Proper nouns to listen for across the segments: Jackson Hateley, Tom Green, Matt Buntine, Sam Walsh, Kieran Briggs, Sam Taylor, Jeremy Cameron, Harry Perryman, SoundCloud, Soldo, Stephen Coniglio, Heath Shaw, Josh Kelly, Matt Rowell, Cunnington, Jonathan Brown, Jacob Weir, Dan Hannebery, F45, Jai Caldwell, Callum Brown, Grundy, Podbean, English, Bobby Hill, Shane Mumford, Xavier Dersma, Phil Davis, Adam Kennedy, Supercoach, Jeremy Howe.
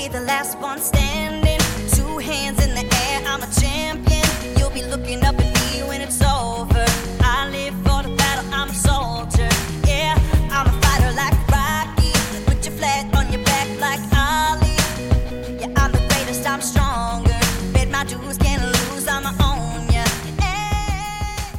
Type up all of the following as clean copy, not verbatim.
be the last one standing. Two hands in the air, I'm a champion. You'll be looking up at me when it's over. I live for the battle, I'm a soldier. Yeah, I'm a fighter like Rocky. Put your flag on your back like Ali. Yeah, I'm the greatest, I'm stronger. Bet my dues, can't lose, I'm my own, yeah. Hey.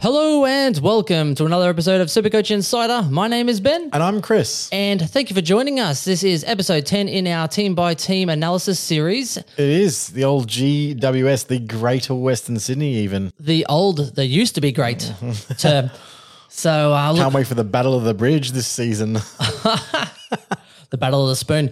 Hello and welcome to another episode of Supercoach Insider. My name is Ben. And I'm Chris. And thank you for joining us. This is episode 10 in our team-by-team analysis series. It is the old GWS, the Greater Western Sydney even. The old, they used to be great term. So, can't wait for the Battle of the Bridge this season. The Battle of the Spoon.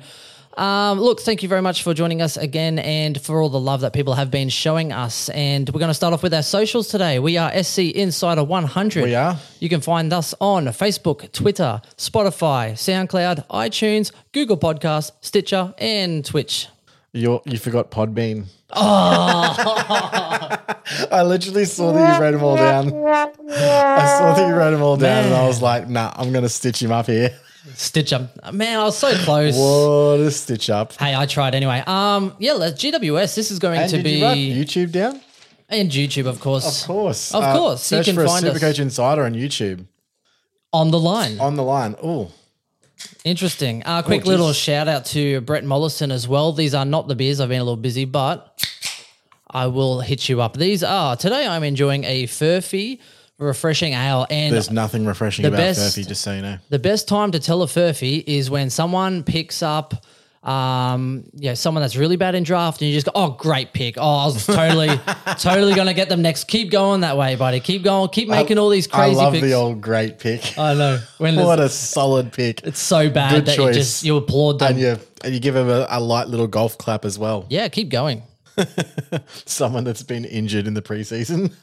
Look, thank you very much for joining us again and for all the love that people have been showing us. And we're going to start off with our socials today. We are SC Insider 100. We are. You can find us on Facebook, Twitter, Spotify, SoundCloud, iTunes, Google Podcasts, Stitcher, and Twitch. You forgot Podbean. Oh. I literally saw that you wrote them all down. And I was like, nah, I'm going to stitch him up here. Stitch up. Man, I was so close. What a stitch up. Hey, I tried anyway. Yeah, GWS, this is going and to be... And did you write YouTube down? And YouTube, of course. Of course. Of course. Search you can for find a Supercoach Insider on YouTube. On the line. On the line. Ooh. Interesting. Quick little shout out to Brett Mollison as well. These are not the beers. I've been a little busy, but I will hit you up. These are... Today I'm enjoying a Furphy refreshing ale, and there's nothing refreshing about Furphy, just so you know. The best time to tell a Furphy is when someone picks up, someone that's really bad in draft, and you just go, "Oh, great pick! Oh, I was totally going to get them next. Keep going that way, buddy. Keep going. Keep making all these crazy picks." I love picks. The old great pick. I know. What a solid pick! It's so bad good that choice. you applaud them, and you give them a light little golf clap as well. Yeah, keep going. Someone that's been injured in the preseason.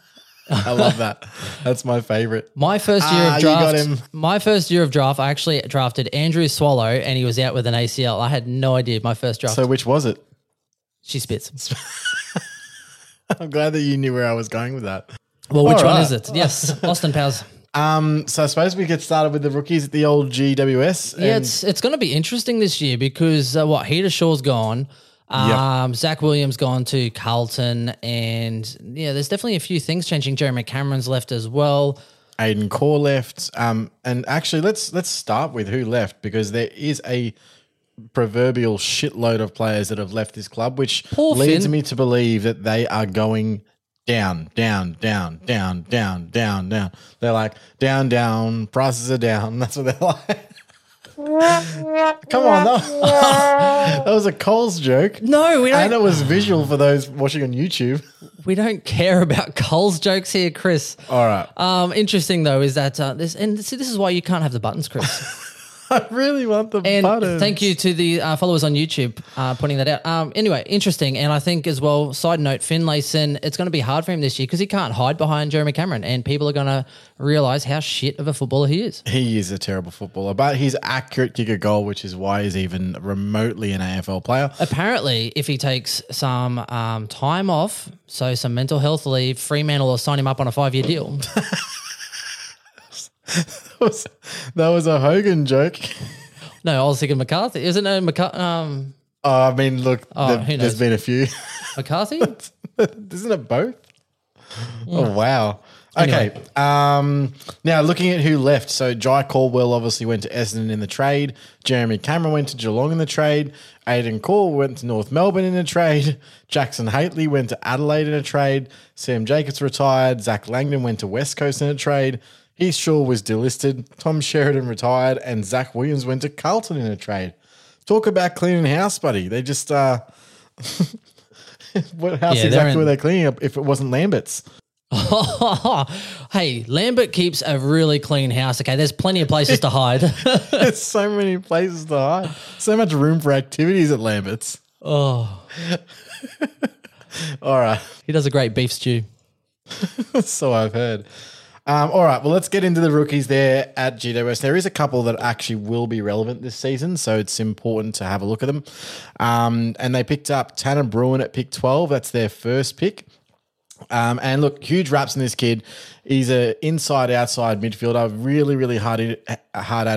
I love that. That's my favorite. My first year of draft. You got him. My first year of draft, I actually drafted Andrew Swallow and he was out with an ACL. I had no idea my first draft. So which was it? She spits. I'm glad that you knew where I was going with that. Well, which one is it? Yes, Austin Powers. So I suppose we get started with the rookies at the old GWS. Yeah, it's going to be interesting this year because Heath Shaw's gone. Yep. Zach Williams gone to Carlton, and there's definitely a few things changing. Jeremy Cameron's left as well. Aidan Cole left. And actually let's start with who left, because there is a proverbial shitload of players that have left this club, which leads me to believe that they are going down, down, down, down, down, down, down. They're like down, down, prices are down. That's what they're like. Come on, that was a Coles joke. No, we don't. And it was visual for those watching on YouTube. We don't care about Coles jokes here, Chris. All right. Interesting though is that this is why you can't have the buttons, Chris. I really want the buttons. Thank you to the followers on YouTube pointing that out. Anyway, interesting, and I think as well. Side note: Finlayson, it's going to be hard for him this year because he can't hide behind Jeremy Cameron, and people are going to realise how shit of a footballer he is. He is a terrible footballer, but he's accurate kick a goal, which is why he's even remotely an AFL player. Apparently, if he takes some time off, so some mental health leave, Fremantle will sign him up on a 5-year deal. That was a Hogan joke. No, I was thinking McCarthy. Isn't it McCarthy? There's been a few. McCarthy? Isn't it both? Yeah. Oh, wow. Anyway. Okay. Now looking at who left. So Jai Caldwell obviously went to Essendon in the trade. Jeremy Cameron went to Geelong in the trade. Aidan Cole went to North Melbourne in a trade. Jackson Hateley went to Adelaide in a trade. Sam Jacobs retired. Zach Langdon went to West Coast in a trade. Heath Shaw was delisted, Tom Sheridan retired, and Zach Williams went to Carlton in a trade. Talk about cleaning house, buddy. They just what house were they cleaning up if it wasn't Lambert's? Hey, Lambert keeps a really clean house. Okay, there's plenty of places to hide. There's so many places to hide. So much room for activities at Lambert's. Oh. All right. He does a great beef stew. So I've heard. All right, well, let's get into the rookies there at GWS. There is a couple that actually will be relevant this season, so it's important to have a look at them. And they picked up Tanner Bruhn at pick 12. That's their first pick. And look, huge raps in this kid. He's an inside-outside midfielder, really hard at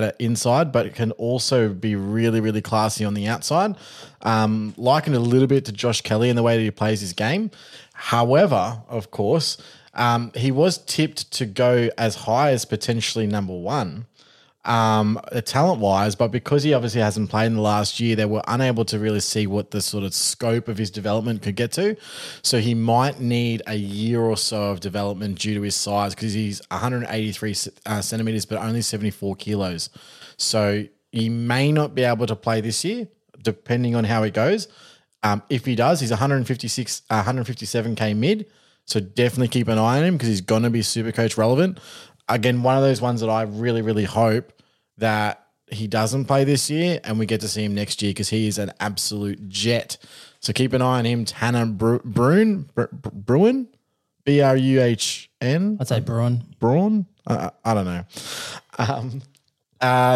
it inside, but can also be really classy on the outside. Likened a little bit to Josh Kelly in the way that he plays his game. However, of course, he was tipped to go as high as potentially number one, talent-wise, but because he obviously hasn't played in the last year, they were unable to really see what the sort of scope of his development could get to. So he might need a year or so of development due to his size, because he's 183 centimetres but only 74 kilos. So he may not be able to play this year, depending on how it goes. If he does, he's 157K mid, so definitely keep an eye on him because he's going to be Supercoach relevant. Again, one of those ones that I really hope that he doesn't play this year and we get to see him next year because he is an absolute jet. So keep an eye on him. Tanner Bruhn, B-R-U-H-N? I'd say Bruhn. Bruhn? I don't know.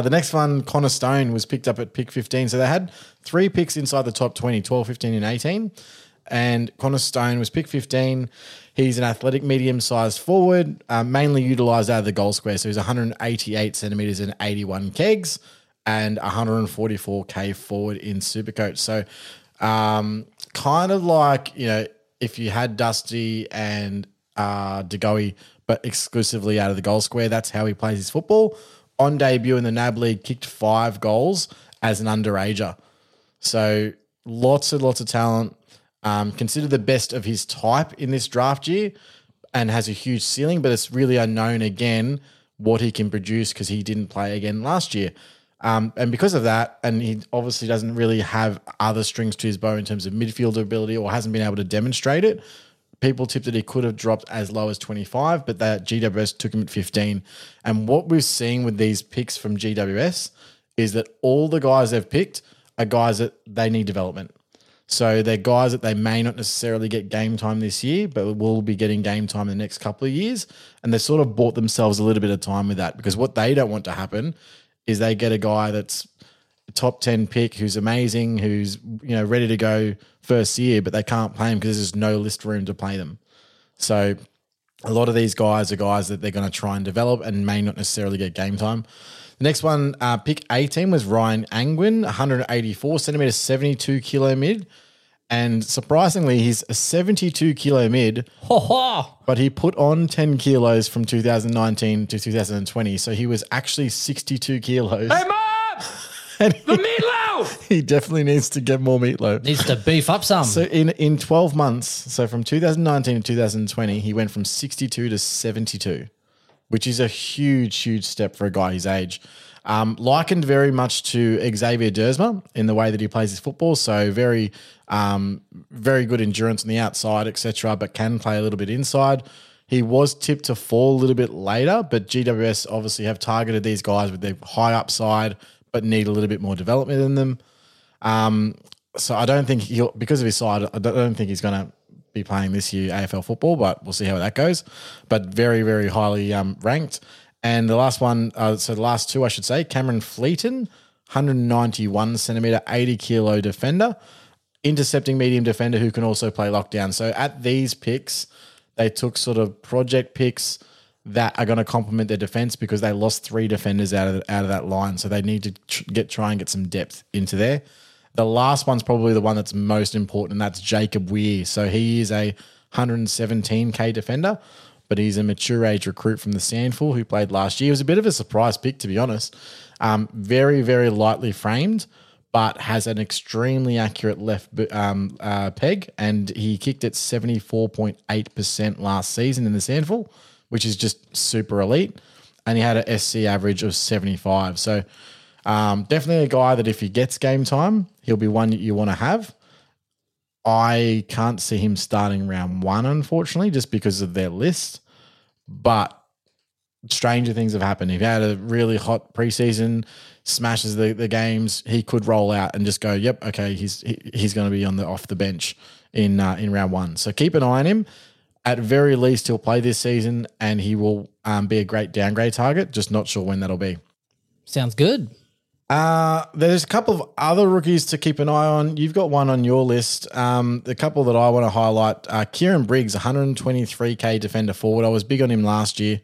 The next one, Connor Stone, was picked up at pick 15. So they had three picks inside the top 20, 12, 15, and 18. And Connor Stone was pick 15. He's an athletic medium-sized forward, mainly utilised out of the goal square. So he's 188 centimetres and 81 kegs and 144K forward in Supercoach. So kind of like, you know, if you had Dusty and DeGoey, but exclusively out of the goal square, that's how he plays his football. On debut in the NAB League, kicked 5 goals as an underager. So lots of talent. Considered the best of his type in this draft year and has a huge ceiling, but it's really unknown again what he can produce because he didn't play again last year. And because of that, and he obviously doesn't really have other strings to his bow in terms of midfield ability or hasn't been able to demonstrate it, people tipped that he could have dropped as low as 25, but that GWS took him at 15. And what we've seen with these picks from GWS is that all the guys they've picked are guys that they need development. So they're guys that they may not necessarily get game time this year, but will be getting game time in the next couple of years. And they sort of bought themselves a little bit of time with that because what they don't want to happen is they get a guy that's a top 10 pick who's amazing, who's, you know, ready to go first year, but they can't play him because there's just no list room to play them. So a lot of these guys are guys that they're going to try and develop and may not necessarily get game time. The next one, pick 18, was Ryan Angwin, 184 centimetres, 72 kilo mid. And surprisingly, he's a 72 kilo mid, but he put on 10 kilos from 2019 to 2020. So he was actually 62 kilos. Hey, Mom! The meatloaf! He definitely needs to get more meatloaf. Needs to beef up some. So in 12 months, so from 2019 to 2020, he went from 62 to 72. Which is a huge step for a guy his age. Likened very much to Xavier Dersma in the way that he plays his football, so very good endurance on the outside, etc., but can play a little bit inside. He was tipped to fall a little bit later, but GWS obviously have targeted these guys with their high upside but need a little bit more development in them. So I don't think he'll, because of his side, I don't think he's going to be playing this year AFL football, but we'll see how that goes. But very highly ranked. And the last one, so the last two I should say, Cameron Fleeton, 191 centimetre, 80 kilo defender, intercepting medium defender who can also play lockdown. So at these picks, they took sort of project picks that are going to complement their defence because they lost 3 defenders out of that line. So they need to try and get some depth into there. The last one's probably the one that's most important, and that's Jacob Weir. So he is a 117K defender, but he's a mature age recruit from the Sandful who played last year. It was a bit of a surprise pick, to be honest. Very lightly framed, but has an extremely accurate left peg, and he kicked at 74.8% last season in the Sandful, which is just super elite, and he had an SC average of 75. So definitely a guy that if he gets game time, he'll be one that you want to have. I can't see him starting round one, unfortunately, just because of their list. But stranger things have happened. If he had a really hot preseason, smashes the games, he could roll out and just go, yep, okay, he's going to be on the off the bench in round one. So keep an eye on him. At very least, he'll play this season and he will be a great downgrade target. Just not sure when that'll be. Sounds good. There's a couple of other rookies to keep an eye on. You've got one on your list. The couple that I want to highlight are Kieran Briggs, 123K defender forward. I was big on him last year.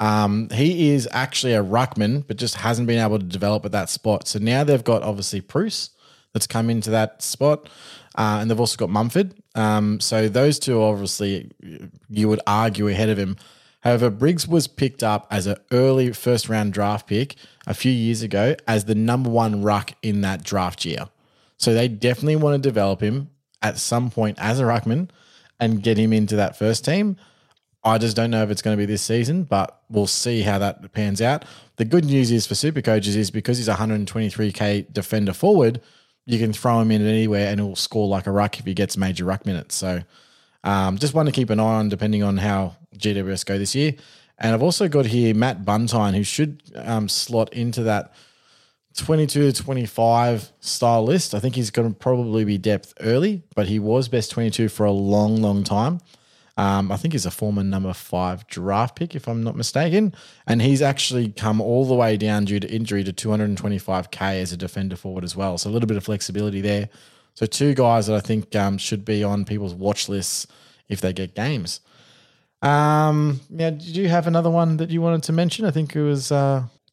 He is actually a ruckman, but just hasn't been able to develop at that spot. So now they've got obviously Preuss that's come into that spot, and they've also got Mumford. So those two obviously you would argue ahead of him. However, Briggs was picked up as an early first-round draft pick a few years ago as the number one ruck in that draft year. So they definitely want to develop him at some point as a ruckman and get him into that first team. I just don't know if it's going to be this season, but we'll see how that pans out. The good news is for Supercoaches is because he's 123K defender forward, you can throw him in anywhere and he'll score like a ruck if he gets major ruck minutes. So just one to keep an eye on depending on how GWS go this year. And I've also got here Matt Buntine, who should slot into that 22 to 25 style list. I think he's going to probably be depth early, but he was best 22 for a long, long time. I think he's a former number 5 draft pick, if I'm not mistaken. And he's actually come all the way down due to injury to 225K as a defender forward as well. So a little bit of flexibility there. So two guys that I think should be on people's watch lists if they get games. Now, did you have another one that you wanted to mention? I think it was...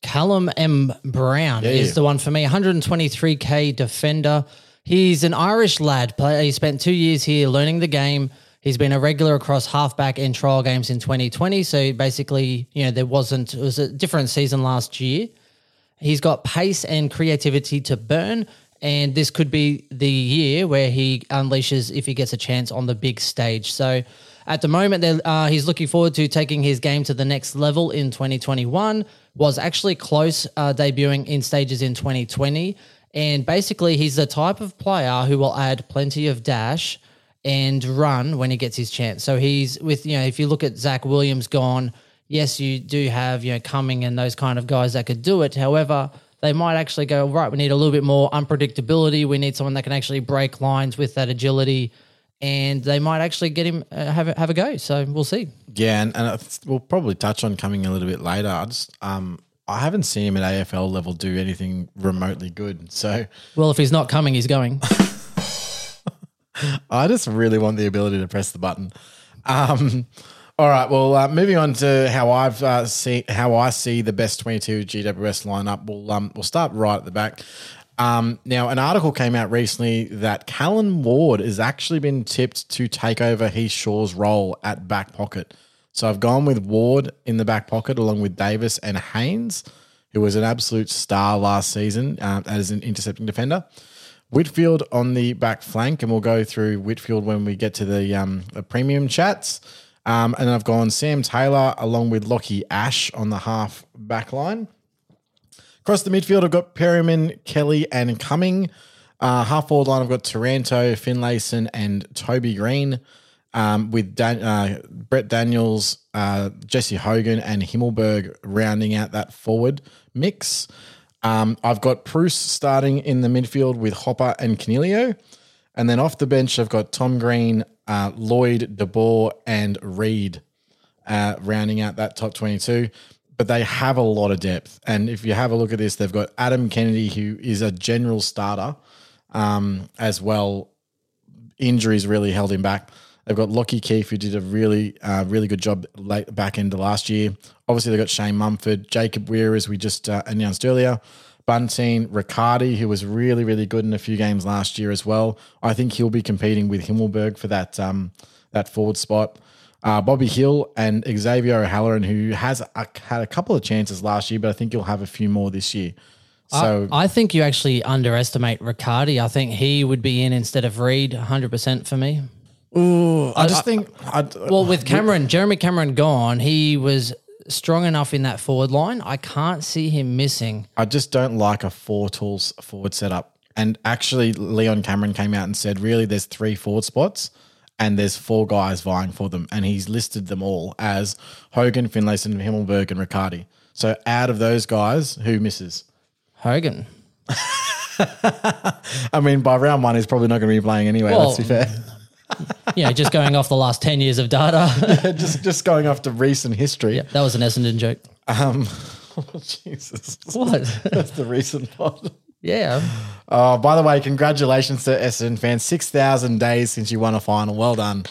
Callum M. Brown is the one for me. 123K defender. He's an Irish lad. He spent 2 years here learning the game. He's been a regular across halfback and trial games in 2020. So basically, you know, it was a different season last year. He's got pace and creativity to burn. And this could be the year where he unleashes if he gets a chance on the big stage. So at the moment, he's looking forward to taking his game to the next level in 2021. Was actually close debuting in stages in 2020. And basically, he's the type of player who will add plenty of dash and run when he gets his chance. So he's with, you know, if you look at Zach Williams gone, yes, you do have, you know, Cumming and those kind of guys that could do it. However, they might actually go, right, we need a little bit more unpredictability. We need someone that can actually break lines with that agility, and they might actually get him have a go. So we'll see. Yeah, and we'll probably touch on Cumming a little bit later. I haven't seen him at AFL level do anything remotely good. So well, if he's not coming, he's going. I just really want the ability to press the button. All right, well, moving on to how I see the best 22 GWS lineup. We'll start right at the back. Now, an article came out recently that Callan Ward has actually been tipped to take over Heath Shaw's role at back pocket. So I've gone with Ward in the back pocket along with Davis and Haynes, who was an absolute star last season as an intercepting defender. Whitfield on the back flank, and we'll go through Whitfield when we get to the premium chats. And I've gone Sam Taylor along with Lachie Ash on the half back line. Across the midfield, I've got Perryman, Kelly, and Cumming. Half forward line, I've got Taranto, Finlayson, and Toby Green with Brett Daniels, Jesse Hogan, and Himmelberg rounding out that forward mix. I've got Preuss starting in the midfield with Hopper and Coniglio. And then off the bench, I've got Tom Green, Lloyd, DeBoer, and Reed rounding out that top 22. But they have a lot of depth. And if you have a look at this, they've got Adam Kennedy, who is a general starter as well. Injuries really held him back. They've got Lachie Keefe, who did a really good job late back end of last year. Obviously, they've got Shane Mumford, Jacob Weir, as we just announced earlier, Buntine, Riccardi, who was really, really good in a few games last year as well. I think he'll be competing with Himmelberg for that forward spot. Bobby Hill and Xavier O'Halloran, who has had a couple of chances last year, but I think he'll have a few more this year. So I think you actually underestimate Riccardi. I think he would be in instead of Reed 100% for me. Ooh, with Cameron, Jeremy Cameron gone, he was strong enough in that forward line. I can't see him missing. I just don't like a four tools forward setup. And actually, Leon Cameron came out and said, really, there's 3 forward spots and there's 4 guys vying for them. And he's listed them all as Hogan, Finlayson, Himmelberg, and Riccardi. So out of those guys, who misses? Hogan. I mean, by round 1, he's probably not going to be playing anyway, let's be fair. Yeah, just going off the last 10 years of data. Just going off to recent history. Yep, that was an Essendon joke. Jesus. What? That's the recent pod. Yeah. By the way, congratulations to Essendon fans. 6,000 days since you won a final. Well done.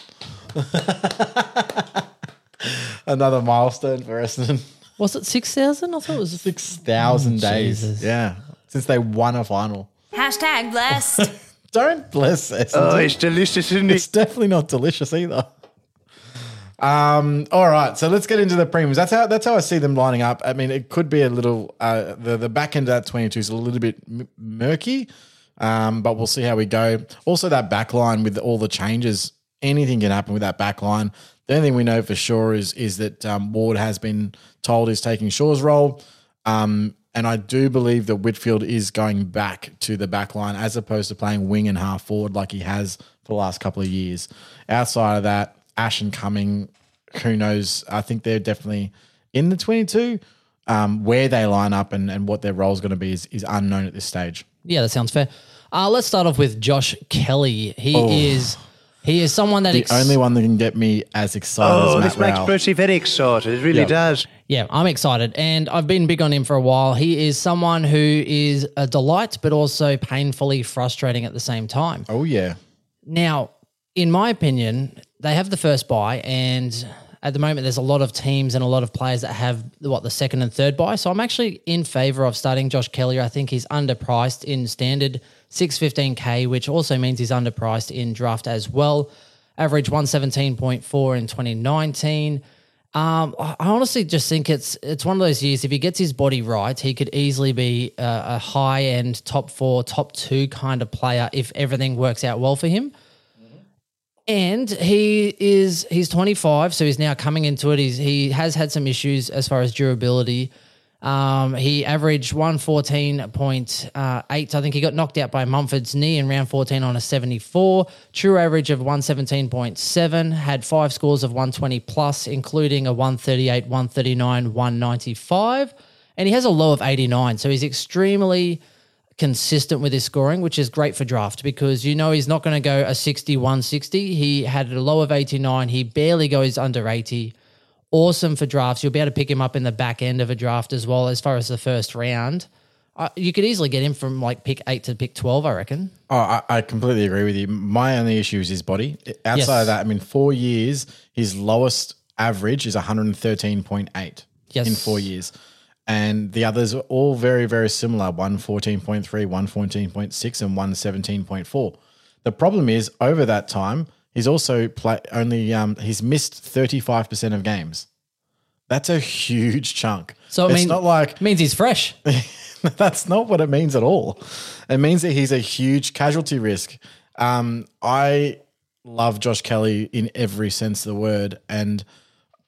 Another milestone for Essendon. Was it 6,000? I thought it was 6,000 days. Jesus. Yeah. Since they won a final. Hashtag blessed. Don't bless Essendon. Oh, it's delicious, isn't it? It's definitely not delicious either. All right, so let's get into the premiums. That's how I see them lining up. I mean, it could be a little the back end of that 22 is a little bit murky, but we'll see how we go. Also, that back line with all the changes, anything can happen with that back line. The only thing we know for sure is that Ward has been told is taking Shaw's role, and I do believe that Whitfield is going back to the back line as opposed to playing wing and half forward like he has for the last couple of years. Outside of that, Ash and Cumming, who knows? I think they're definitely in the 22. Where they line up and what their role is going to be is unknown at this stage. Yeah, that sounds fair. Let's start off with Josh Kelly. He is someone that the only one that can get me as excited as Matt Rowell. This makes Percy very excited. It really does. Yeah, I'm excited, and I've been big on him for a while. He is someone who is a delight but also painfully frustrating at the same time. Oh, yeah. Now, in my opinion, they have the first bye, and at the moment there's a lot of teams and a lot of players that have, the second and third bye. So I'm actually in favour of starting Josh Kelly. I think he's underpriced in standard 615K, which also means he's underpriced in draft as well. Average 117.4 in 2019. I honestly just think it's one of those years, if he gets his body right, he could easily be a high-end top four, top two kind of player if everything works out well for him. And he's 25, so he's now coming into it. He has had some issues as far as durability. He averaged 114.8. I think he got knocked out by Mumford's knee in round 14 on a 74. True average of 117.7. Had 5 scores of 120 plus, including a 138, 139, 195. And he has a low of 89, so he's extremely consistent with his scoring, which is great for draft because he's not going to go a 60, 160. He had a low of 89. He barely goes under 80. Awesome for drafts. You'll be able to pick him up in the back end of a draft as well as far as the first round. You could easily get him from pick 8 to pick 12, I reckon. Oh, I completely agree with you. My only issue is his body. Outside of that, 4 years, his lowest average is 113.8 in 4 years. And the others are all very, very similar, 114.3, 114.6, and 117.4. The problem is over that time, he's also he's missed 35% of games. That's a huge chunk. So it means he's fresh. That's not what it means at all. It means that he's a huge casualty risk. I love Josh Kelly in every sense of the word, and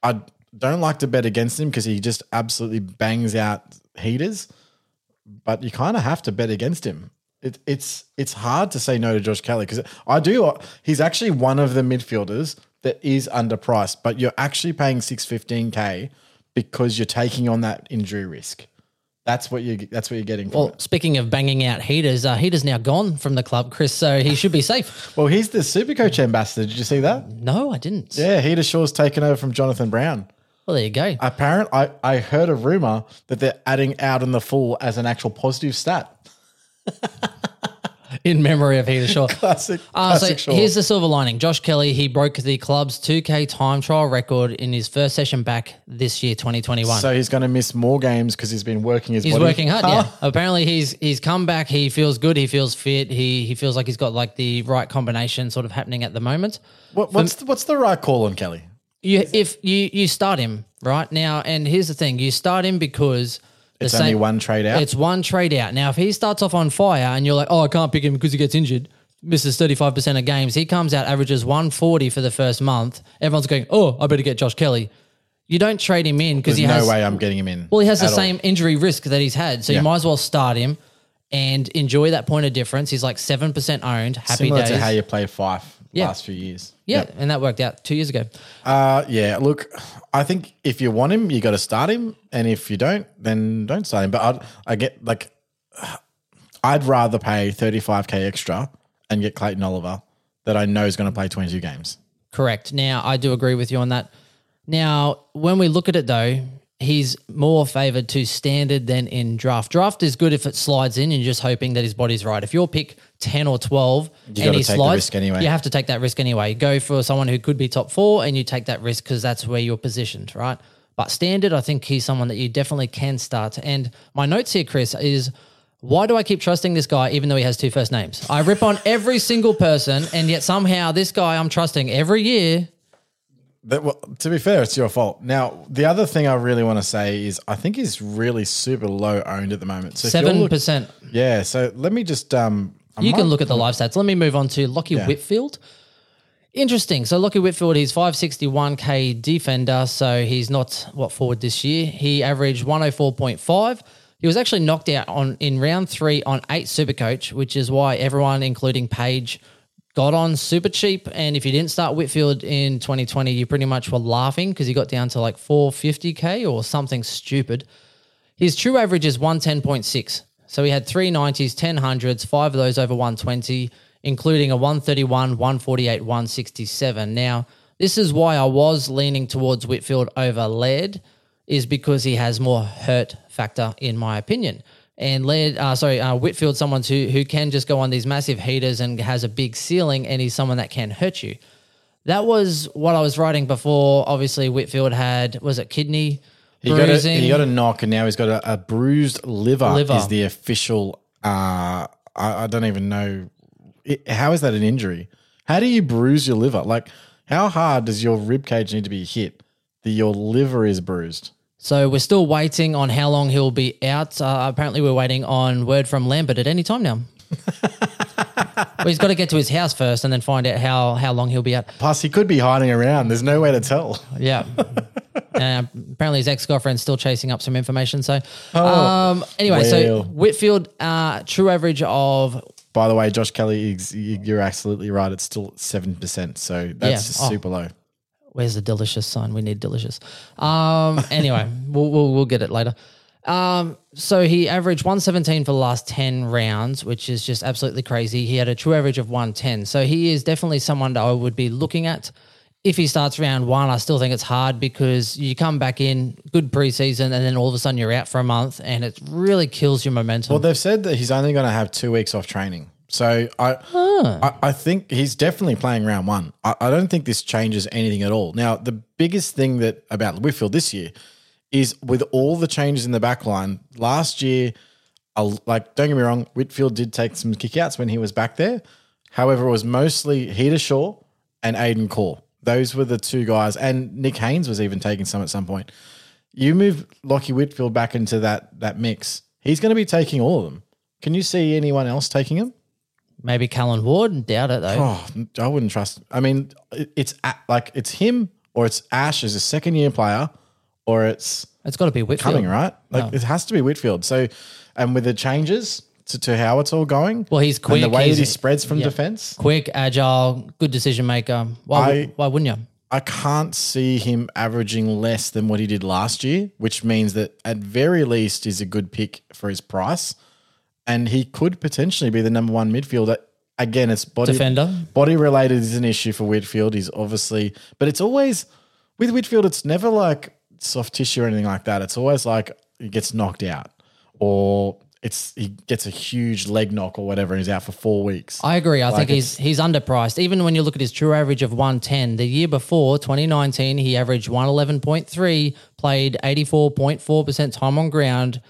I don't like to bet against him because he just absolutely bangs out heaters, but you kind of have to bet against him. It's hard to say no to Josh Kelly because I do. He's actually one of the midfielders that is underpriced, but you're actually paying 615K because you're taking on that injury risk. That's what you're getting. Well, speaking of banging out heaters, heater's now gone from the club, Chris, so he should be safe. Well, he's the Supercoach ambassador. Did you see that? No, I didn't. Yeah, Heater Shaw's taken over from Jonathan Brown. Well, there you go. Apparently, I heard a rumor that they're adding out in the full as an actual positive stat. In memory of Heath Shaw. Classic Shaw. Here's the silver lining. Josh Kelly, he broke the club's 2K time trial record in his first session back this year, 2021. So he's going to miss more games because he's been working his body. He's working hard, yeah. Apparently he's come back. He feels good. He feels fit. He feels like he's got the right combination sort of happening at the moment. What's the right call on Kelly? If you start him right now, and here's the thing. You start him because it's only one trade out. It's one trade out. Now, if he starts off on fire and you're like, I can't pick him because he gets injured, misses 35% of games, he comes out, averages 140 for the first month, everyone's going, I better get Josh Kelly. You don't trade him in because there's no way I'm getting him in. Well, he has the same injury risk that he's had, so you might as well start him and enjoy that point of difference. He's like 7% owned, happy Similar days. Similar to how you play Fife last few years. Yeah, yep. And that worked out 2 years ago. Look, I think if you want him, you got to start him, and if you don't, then don't start him. But I'd rather pay 35K extra and get Clayton Oliver that I know is going to play 22 games. Correct. Now, I do agree with you on that. Now, when we look at it though, he's more favoured to standard than in draft. Draft is good if it slides in and you're just hoping that his body's right. If you're pick 10 or 12 and he slides, you have to take that risk anyway. Go for someone who could be top four and you take that risk because that's where you're positioned, right? But standard, I think he's someone that you definitely can start. And my notes here, Chris, is why do I keep trusting this guy even though he has two first names? I rip on every single person and yet somehow this guy I'm trusting every year. That, well, to be fair, it's your fault. Now, the other thing I really want to say is I think he's really super low owned at the moment. So 7%. Yeah, so let me just you can look at the live stats. Let me move on to Lachie Whitfield. Interesting. So Lachie Whitfield, he's 561K defender, so he's not, forward this year. He averaged 104.5. He was actually knocked out in round 3 on 8 Supercoach, which is why everyone, including Paige, got on super cheap, and if you didn't start Whitfield in 2020, you pretty much were laughing because he got down to like 450K or something stupid. His true average is 110.6. So he had 390s, 1000s, 5 of those over 120, including a 131, 148, 167. Now, this is why I was leaning towards Whitfield over Laird, is because he has more hurt factor in my opinion. And Whitfield, someone who can just go on these massive heaters and has a big ceiling, and he's someone that can hurt you. That was what I was writing before. Obviously, Whitfield had, was it kidney bruising? He got a knock, and now he's got a bruised liver is the official. I don't even know. How is that an injury? How do you bruise your liver? Like, how hard does your rib cage need to be hit that your liver is bruised? So we're still waiting on how long he'll be out. Apparently we're waiting on word from Lambert at any time now. Well, he's got to get to his house first and then find out how long he'll be out. Plus, he could be hiding around. There's no way to tell. Yeah. Apparently his ex-girlfriend's still chasing up some information. So so Whitfield, true average of... By the way, Josh Kelly, you're absolutely right. It's still 7%. So that's super low. Where's the delicious sign? We need delicious. Anyway, we'll get it later. So he averaged 117 for the last 10 rounds, which is just absolutely crazy. He had a true average of 110. So he is definitely someone that I would be looking at. If he starts round 1, I still think it's hard because you come back in, good preseason, and then all of a sudden you're out for a month and it really kills your momentum. Well, they've said that he's only going to have 2 weeks off training. So I think he's definitely playing round 1. I don't think this changes anything at all. Now, the biggest thing about Whitfield this year is with all the changes in the back line, last year, don't get me wrong, Whitfield did take some kickouts when he was back there. However, it was mostly Heath Shaw and Aidan Cole. Those were the two guys, and Nick Haynes was even taking some at some point. You move Lachie Whitfield back into that mix, he's going to be taking all of them. Can you see anyone else taking him? Maybe Callan Ward, doubt it though. Oh, I wouldn't trust. I mean, it's him or it's Ash as a second-year player, or it's got to be Whitfield, Cumming, right? Like it has to be Whitfield. So, and with the changes to how it's all going, well, he's quick. And the way that he spreads from defense, quick, agile, good decision maker. Why wouldn't you? I can't see him averaging less than what he did last year, which means that at very least is a good pick for his price. And he could potentially be the number 1 midfielder. Again, it's body related is an issue for Whitfield. He's obviously, but it's always with Whitfield, it's never like soft tissue or anything like that. It's always like he gets knocked out or he gets a huge leg knock or whatever, and he's out for 4 weeks. I agree. I think he's underpriced. Even when you look at his true average of 110, the year before 2019, he averaged 111.3, played 84.4% time on ground.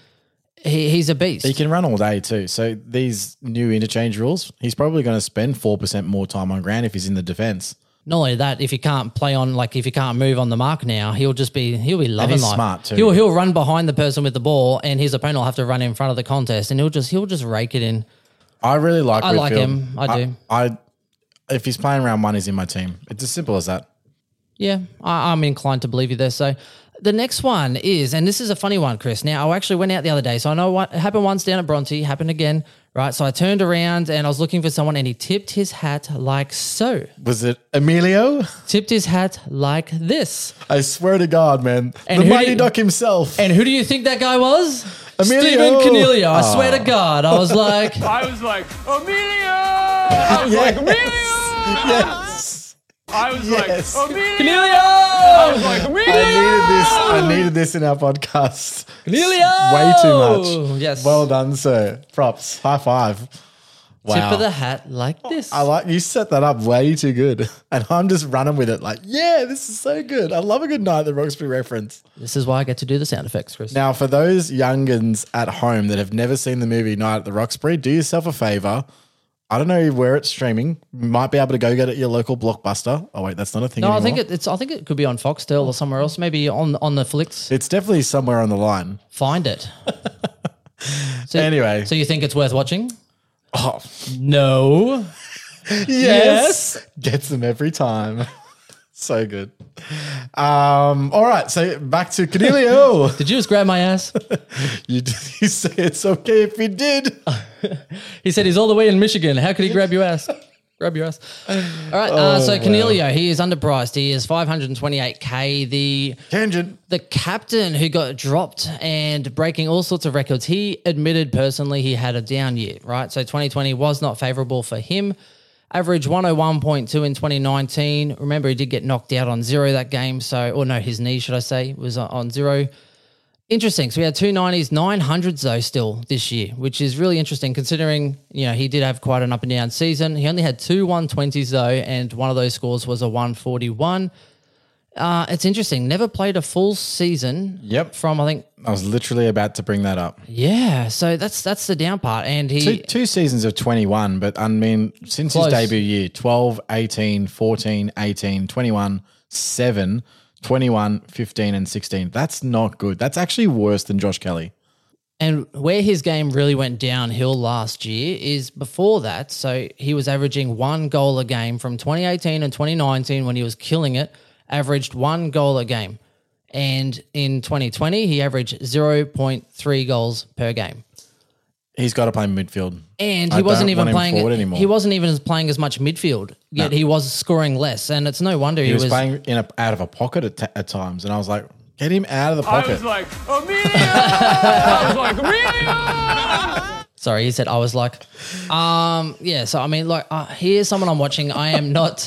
He's a beast. He can run all day too. So these new interchange rules, he's probably going to spend 4% more time on ground if he's in the defence. Not only that, if you can't play on, if you can't move on the mark now, he'll be loving life. He's smart too. He'll run behind the person with the ball, and his opponent will have to run in front of the contest, and he'll just rake it in. I really like. I like him. I do. If he's playing round 1, he's in my team. It's as simple as that. Yeah, I'm inclined to believe you there. So. The next one is, and this is a funny one, Chris. Now, I actually went out the other day, so I know what happened once down at Bronte, happened again, right? So I turned around and I was looking for someone and he tipped his hat like so. Was it Emilio? Tipped his hat like this. I swear to God, man. And the mighty duck himself. And who do you think that guy was? Emilio. Stephen Coniglio. I swear to God. I was like, Emilio! Yes. Emilio! Yes. I was yes. like, Coniglio! I was like, Coniglio! I needed this in our podcast. Coniglio! Way too much. Yes. Well done, sir. Props. High five. Wow. Tip of the hat like this. I like you set that up way too good. And I'm just running with it like, yeah, this is so good. I love a good Night at the Roxbury reference. This is why I get to do the sound effects, Chris. Now, for those young'uns at home that have never seen the movie Night at the Roxbury, do yourself a favour. I don't know where it's streaming. You might be able to go get it at your local Blockbuster. Oh wait, that's not a thing anymore. I think it could be on Foxtel or somewhere else, maybe on the flicks. It's definitely somewhere on the line. Find it. So you think it's worth watching? Oh no. Yes. Gets them every time. So good. All right, so back to Coniglio. Did you just grab my ass? You say it's okay if he did. He said he's all the way in Michigan. How could he grab your ass? Grab your ass. All right, so Coniglio, wow. He is underpriced. He is 528K. The captain who got dropped and breaking all sorts of records, he admitted personally he had a down year, right? So 2020 was not favourable for him. Average 101.2 in 2019. Remember, he did get knocked out on zero that game. His knee, should I say, was on zero. Interesting. So we had 290s, 900s though still this year, which is really interesting considering, he did have quite an up and down season. He only had two 120s though, and one of those scores was a 141. It's interesting. Never played a full season. Yep. I was literally about to bring that up. Yeah. So that's the down part. And he two seasons of 21, but since close. His debut year, 12, 18, 14, 18, 21, 7, 21, 15 and 16. That's not good. That's actually worse than Josh Kelly. And where his game really went downhill last year is before that. So he was averaging one goal a game from 2018 and 2019 when he was killing it. Averaged one goal a game. And in 2020, he averaged 0.3 goals per game. He's got to play midfield. And he wasn't even playing as much midfield, yet he was scoring less. And it's no wonder he was playing out of a pocket at times. And I was like, get him out of the pocket. I was like, Amelia! Sorry, he said I was like. Here's someone I'm watching. I'm not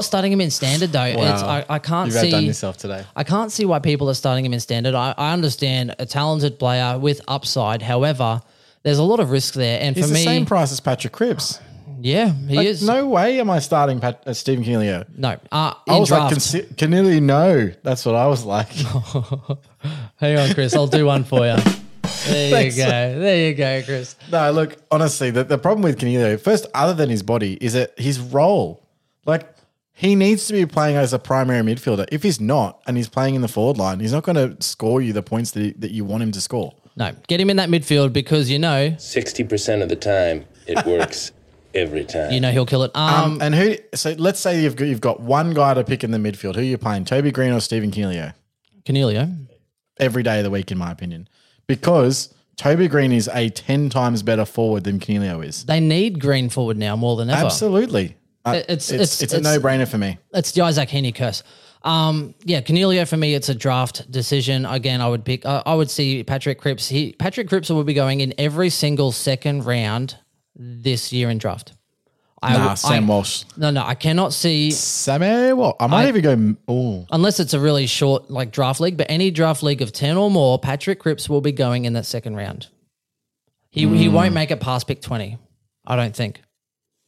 starting him in standard though. Wow. I can't see. You've outdone yourself today. I can't see why people are starting him in standard. I understand a talented player with upside. However, there's a lot of risk there. And he's for me, he's the same price as Patrick Cripps. Yeah, he is. No way am I starting Stephen Coniglio. No. I was draft. Like, Coniglio, no. That's what I was like. Hang on, Chris. I'll do one for you. There you go, Chris. No, look, honestly, the problem with Coniglio, first, other than his body, is that his role. Like, he needs to be playing as a primary midfielder. If he's not and he's playing in the forward line, he's not going to score you the points that you want him to score. No, get him in that midfield because 60% of the time it works every time. He'll kill it. And who? So let's say you've got one guy to pick in the midfield. Who are you playing, Toby Green or Stephen Coniglio? Coniglio. Every day of the week, in my opinion. Because Toby Green is a 10 times better forward than Coniglio is. They need Green forward now more than ever. Absolutely. It's a no-brainer for me. It's the Isaac Heaney curse. Coniglio for me, it's a draft decision. Again, I would pick – I would see Patrick Cripps. Patrick Cripps will be going in every single second round this year in draft. Sam Walsh. No, I cannot see. Sam Walsh. I might even go. Oh. Unless it's a really short draft league, but any draft league of 10 or more, Patrick Cripps will be going in that second round. He won't make it past pick 20, I don't think.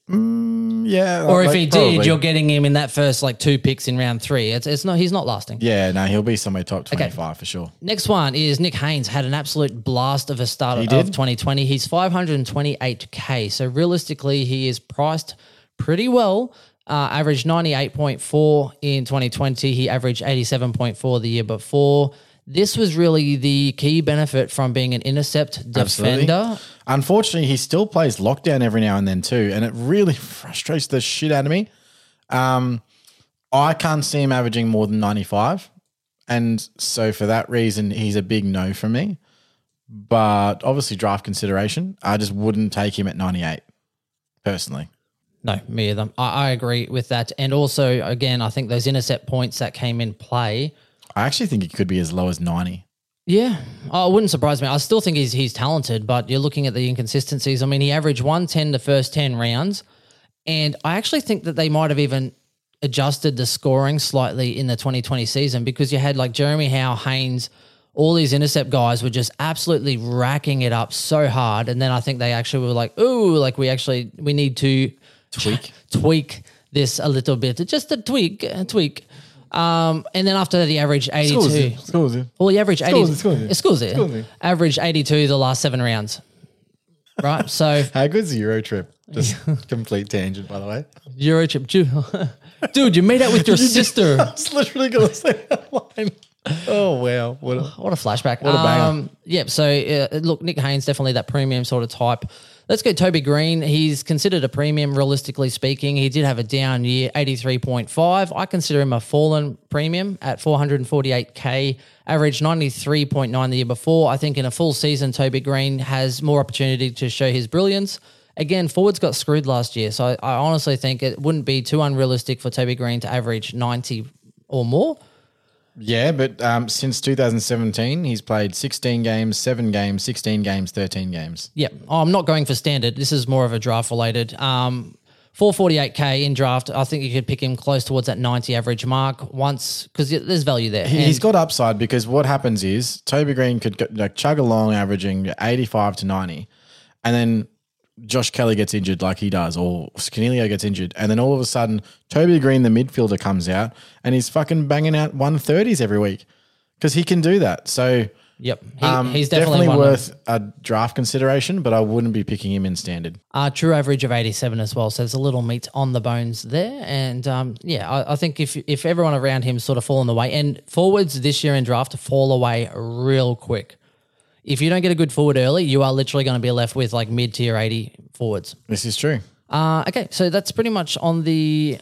Yeah. Or if he did, probably. You're getting him in that first two picks in round 3. It's not. He's not lasting. Yeah, no, he'll be somewhere top 25 for sure. Next one is Nick Haynes. Had an absolute blast of a start of 2020. He's 528K. So realistically, he is priced pretty well. Averaged 98.4 in 2020. He averaged 87.4 the year before. This was really the key benefit from being an intercept defender. Absolutely. Unfortunately, he still plays lockdown every now and then too, and it really frustrates the shit out of me. I can't see him averaging more than 95, and so for that reason, he's a big no for me. But obviously draft consideration, I just wouldn't take him at 98 personally. No, me either. I agree with that. And also, again, I think those intercept points that came in play – I actually think it could be as low as 90. Yeah. Oh, it wouldn't surprise me. I still think he's talented, but you're looking at the inconsistencies. He averaged 110 the first 10 rounds, and I actually think that they might have even adjusted the scoring slightly in the 2020 season, because you had like Jeremy Howe, Haynes, all these intercept guys were just absolutely racking it up so hard. And then I think they actually were like, ooh, like we need to tweak this a little bit. Just a tweak. And then after that, he averaged 82. Averaged 82 the last 7 rounds. Right, so how good's Eurotrip? Just complete tangent, by the way. Eurotrip, dude, you made out with your sister. I was literally going to say that line. Oh wow, what a flashback! What a banger. Yeah. So look, Nick Haynes definitely that premium sort of type. Let's go Toby Green. He's considered a premium, realistically speaking. He did have a down year, 83.5. I consider him a fallen premium at 448K, averaged 93.9 the year before. I think in a full season, Toby Green has more opportunity to show his brilliance. Again, forwards got screwed last year, so I honestly think it wouldn't be too unrealistic for Toby Green to average 90 or more. Yeah, but since 2017, he's played 16 games, 7 games, 16 games, 13 games. Yeah, I'm not going for standard. This is more of a draft related. 448K in draft, I think you could pick him close towards that 90 average mark once, because there's value there. He's got upside, because what happens is Toby Green could chug along averaging 85 to 90, and then Josh Kelly gets injured like he does, or Coniglio gets injured, and then all of a sudden Toby Green, the midfielder, comes out and he's fucking banging out 130s every week, because he can do that. So yep, he's definitely worth a draft consideration, but I wouldn't be picking him in standard. True average of 87 as well, so there's a little meat on the bones there. And I think if everyone around him sort of falling away, and forwards this year in draft fall away real quick. If you don't get a good forward early, you are literally going to be left with like mid-tier 80 forwards. This is true. Okay, so that's pretty much on the...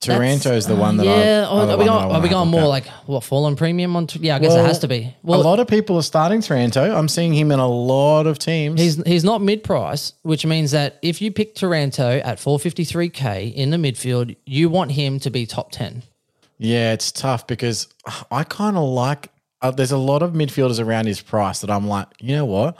Taranto's the one that are we going more like, what, fallen premium? I guess it has to be. Well, a lot of people are starting Taranto. I'm seeing him in a lot of teams. He's not mid-price, which means that if you pick Taranto at 453K in the midfield, you want him to be top 10. Yeah, it's tough, because I kind of like... there's a lot of midfielders around his price that I'm like, you know what?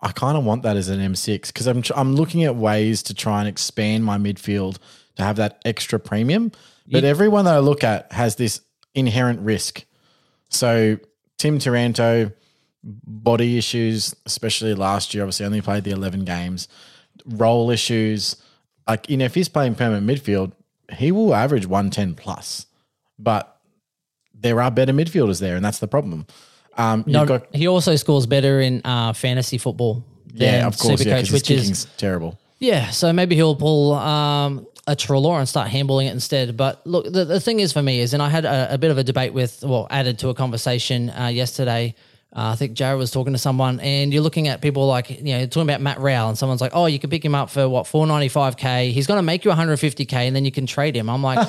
I kind of want that as an M6, because I'm looking at ways to try and expand my midfield to have that extra premium. But everyone that I look at has this inherent risk. So Tim Taranto, body issues, especially last year, obviously only played the 11 games, role issues. Like, you know, if he's playing permanent midfield, he will average 110 plus. But there are better midfielders there, and that's the problem. He also scores better in fantasy football. Yeah, of course, Supercoach, which is terrible. Yeah, so maybe he'll pull a Treloar and start handballing it instead. But look, the thing is for me is, and I had a bit of a debate added to a conversation yesterday. I think Jared was talking to someone, and you're looking at people like, you know, talking about Matt Rowell, and someone's like, oh, you can pick him up for what, 495K. He's going to make you 150K, and then you can trade him. I'm like,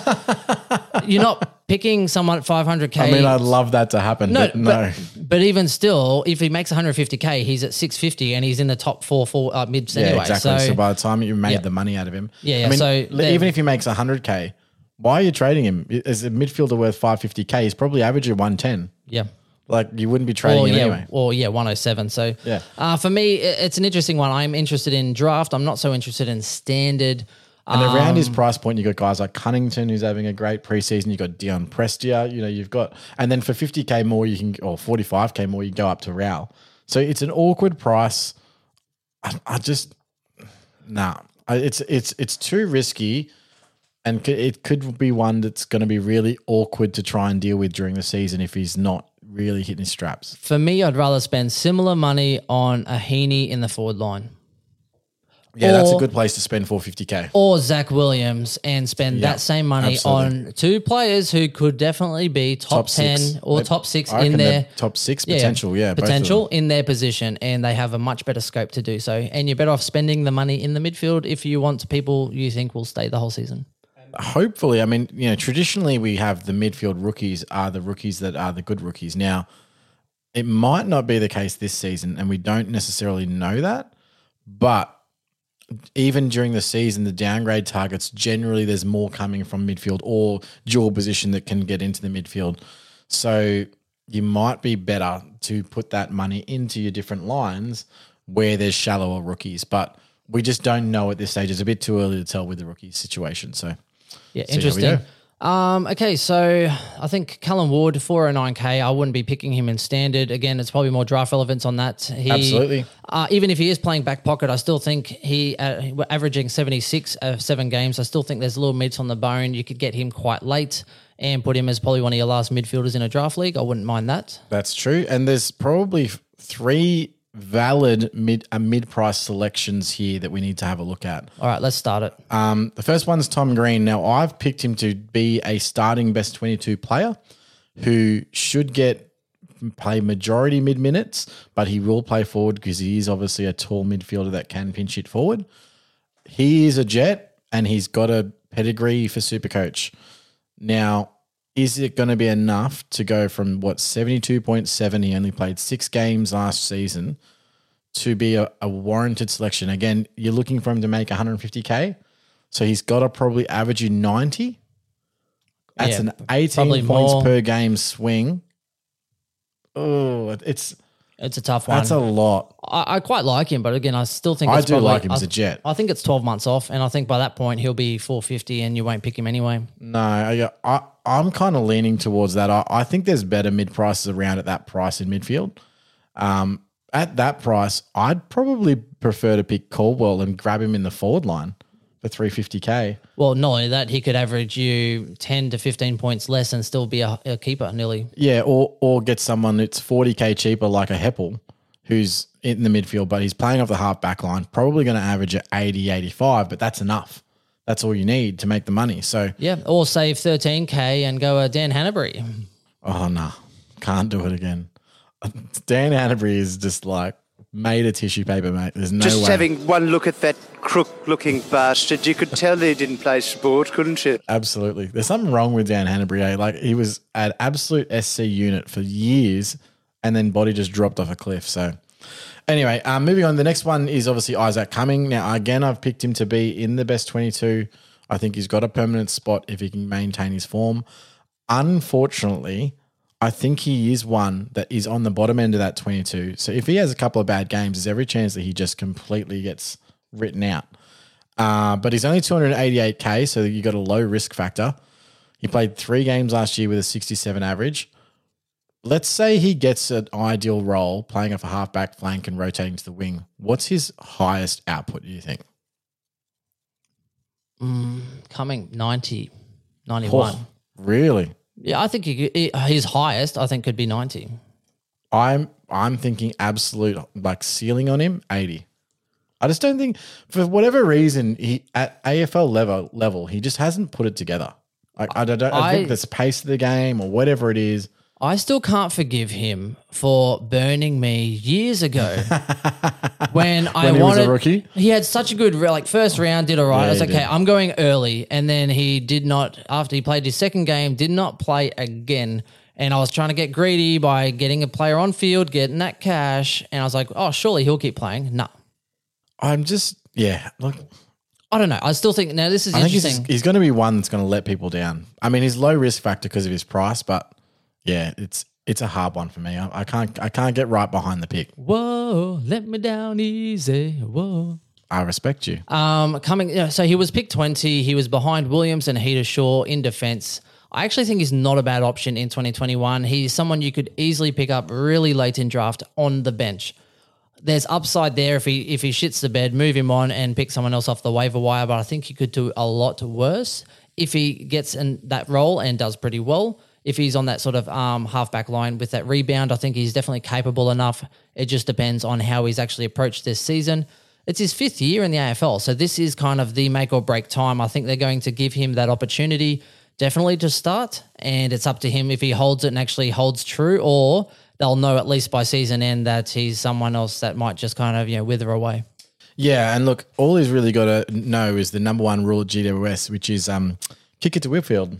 you're not picking someone at 500K. I mean, I'd love that to happen. But even still, if he makes 150K, he's at 650, and he's in the top four mids anyway. Exactly. So by the time you made the money out of him, I mean, so even if he makes 100K, why are you trading him? Is a midfielder worth 550K? He's probably averaging 110. Yeah. Like, you wouldn't be trading him anyway. Or, 107. So, for me, it's an interesting one. I'm interested in draft. I'm not so interested in standard. And around his price point, you've got guys like Cunnington, who's having a great preseason. You've got Dion Prestia. You know, you've got – and then for 50K more, you can – or 45K more, you go up to Rao. So it's an awkward price. I just – nah. It's too risky. And it could be one that's going to be really awkward to try and deal with during the season if he's not really hitting his straps. For me, I'd rather spend similar money on a Heaney in the forward line. Yeah, that's a good place to spend 450K. Or Zach Williams, and spend that same money on two players who could definitely be top 10 six. Or top six in their top six potential. Yeah, potential in their position, and they have a much better scope to do so. And you're better off spending the money in the midfield if you want people you think will stay the whole season. Hopefully, I mean, you know, traditionally we have the midfield rookies are the rookies that are the good rookies. Now, it might not be the case this season, and we don't necessarily know that, but even during the season, the downgrade targets, generally there's more coming from midfield or dual position that can get into the midfield. So you might be better to put that money into your different lines where there's shallower rookies, but we just don't know at this stage. It's a bit too early to tell with the rookie situation, so... Yeah, interesting. Okay, so I think Callan Ward, 409k, I wouldn't be picking him in standard. Again, it's probably more draft relevance on that. Absolutely. Even if he is playing back pocket, I still think he, we're averaging 76 of 7 games. I still think there's a little meat on the bone. You could get him quite late and put him as probably one of your last midfielders in a draft league. I wouldn't mind that. That's true. And there's probably three valid mid-price selections here that we need to have a look at. All right, let's start it. The first one's Tom Green. Now, I've picked him to be a starting best 22 player who should play majority mid-minutes, but he will play forward because he is obviously a tall midfielder that can pinch it forward. He is a Jet and he's got a pedigree for Supercoach. Now, is it going to be enough to go from, 72.7, he only played 6 games last season, to be a warranted selection? Again, you're looking for him to make 150K, so he's got to probably average you 90. That's an 18 points per game swing. Oh, it's a tough one. That's a lot. I quite like him, but again, I still think I do like him as a Jet. I think it's 12 months off, and I think by that point he'll be 450 and you won't pick him anyway. No, I'm kind of leaning towards that. I think there's better mid-prices around at that price in midfield. At that price, I'd probably prefer to pick Caldwell and grab him in the forward line for 350K. Well, not only that, he could average you 10 to 15 points less and still be a keeper nearly. Yeah, or get someone that's 40K cheaper like a Heppel who's in the midfield, but he's playing off the half-back line, probably going to average at 80, 85, but that's enough. That's all you need to make the money. So yeah, or save 13K and go Dan Hannebery. Oh, no. Can't do it again. Dan Hannebery is just like made of tissue paper, mate. There's no way. Just having one look at that crook-looking bastard, you could tell he didn't play sport, couldn't you? Absolutely. There's something wrong with Dan Hannebery. Like, he was an absolute SC unit for years and then body just dropped off a cliff, so... Anyway, moving on, the next one is obviously Isaac Cumming. Now, again, I've picked him to be in the best 22. I think he's got a permanent spot if he can maintain his form. Unfortunately, I think he is one that is on the bottom end of that 22. So if he has a couple of bad games, there's every chance that he just completely gets written out. But he's only 288K, so you got a low risk factor. He played 3 games last year with a 67 average. Let's say he gets an ideal role playing off a half-back flank and rotating to the wing. What's his highest output, do you think? Coming 90, 91. Oh, really? Yeah, I think his highest, I think, could be 90. I'm thinking absolute, like, ceiling on him, 80. I just don't think, for whatever reason, he at AFL level, he just hasn't put it together. Like, I think there's the pace of the game or whatever it is. I still can't forgive him for burning me years ago when he was a rookie. He had such a good first round, did all right. Yeah, I was like, okay, I'm going early, and then he did not. After he played his second game, did not play again. And I was trying to get greedy by getting a player on field, getting that cash, and I was like, oh, surely he'll keep playing. No, I don't know. I still think now this is interesting. He's going to be one that's going to let people down. I mean, he's low risk factor because of his price, but. Yeah, it's a hard one for me. I can't get right behind the pick. Whoa, let me down easy. Whoa. I respect you. So he was pick 20. He was behind Williams and Heath Shaw in defence. I actually think he's not a bad option in 2021. He's someone you could easily pick up really late in draft on the bench. There's upside there if he shits the bed, move him on and pick someone else off the waiver wire. But I think he could do a lot worse if he gets in that role and does pretty well. If he's on that sort of half-back line with that rebound, I think he's definitely capable enough. It just depends on how he's actually approached this season. It's his 5th year in the AFL, so this is kind of the make-or-break time. I think they're going to give him that opportunity definitely to start, and it's up to him if he holds it and actually holds true, or they'll know at least by season end that he's someone else that might just kind of wither away. Yeah, and look, all he's really got to know is the number one rule of GWS, which is kick it to Whitfield.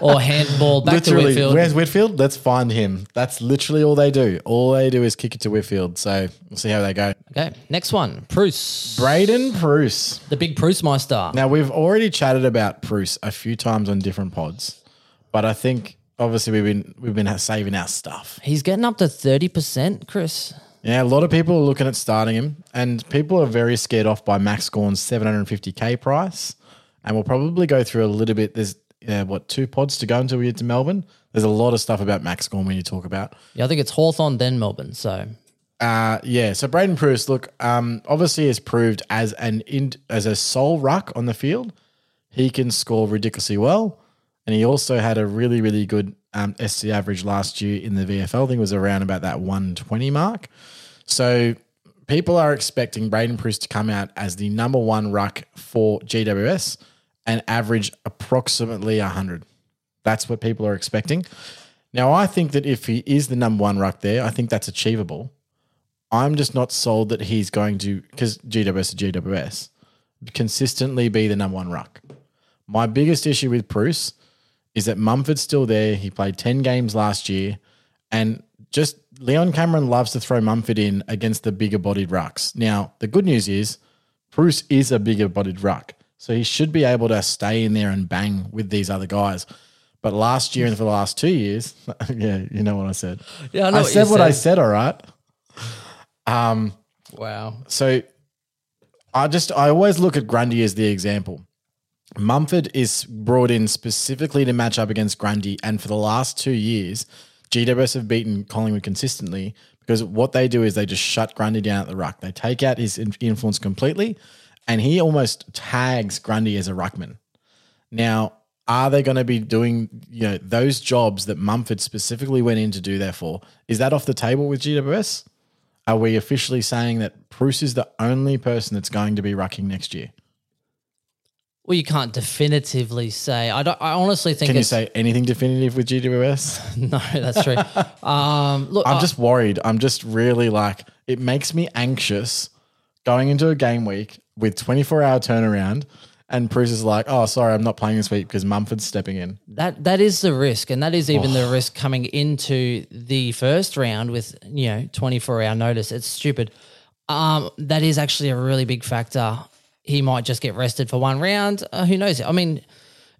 Or handball back literally, to Whitfield. Where's Whitfield? Let's find him. That's literally all they do. All they do is kick it to Whitfield. So we'll see how they go. Okay, next one, Preuss. Braydon Preuss. The big Preussmeister. Now, we've already chatted about Preuss a few times on different pods, but I think obviously we've been saving our stuff. He's getting up to 30%, Chris. Yeah, a lot of people are looking at starting him, and people are very scared off by Max Gawn's 750K price. And we'll probably go through a little bit. There's two pods to go until we get to Melbourne. There's a lot of stuff about Max Gawn when you talk about. Yeah, I think it's Hawthorn then Melbourne. So, so Braydon Preuss, look, obviously has proved as a sole ruck on the field, he can score ridiculously well, and he also had a really, really good SC average last year in the VFL. I think it was around about that 120 mark. So people are expecting Braydon Preuss to come out as the number one ruck for GWS and average approximately 100. That's what people are expecting. Now, I think that if he is the number one ruck there, I think that's achievable. I'm just not sold that he's going to, because GWS, consistently be the number one ruck. My biggest issue with Preuss is that Mumford's still there. He played 10 games last year, and just Leon Cameron loves to throw Mumford in against the bigger-bodied rucks. Now, the good news is Preuss is a bigger-bodied ruck, so he should be able to stay in there and bang with these other guys. But last year and for the last 2 years, yeah, you know what I said. Yeah, I said what I said, all right. Wow. So I always look at Grundy as the example. Mumford is brought in specifically to match up against Grundy, and for the last 2 years, GWS have beaten Collingwood consistently because what they do is they just shut Grundy down at the ruck. They take out his influence completely, and he almost tags Grundy as a ruckman. Now, are they going to be doing those jobs that Mumford specifically went in to do there for? Is that off the table with GWS? Are we officially saying that Preuss is the only person that's going to be rucking next year? Well, you can't definitively say. I honestly think. Can you say anything definitive with GWS? No, that's true. Look, I'm just worried. I'm just really it makes me anxious going into a game week with 24-hour turnaround, and Preuss is like, "Oh, sorry, I'm not playing this week because Mumford's stepping in." That is the risk, and that is even the risk coming into the first round with 24-hour notice. It's stupid. That is actually a really big factor. He might just get rested for one round. Who knows? I mean,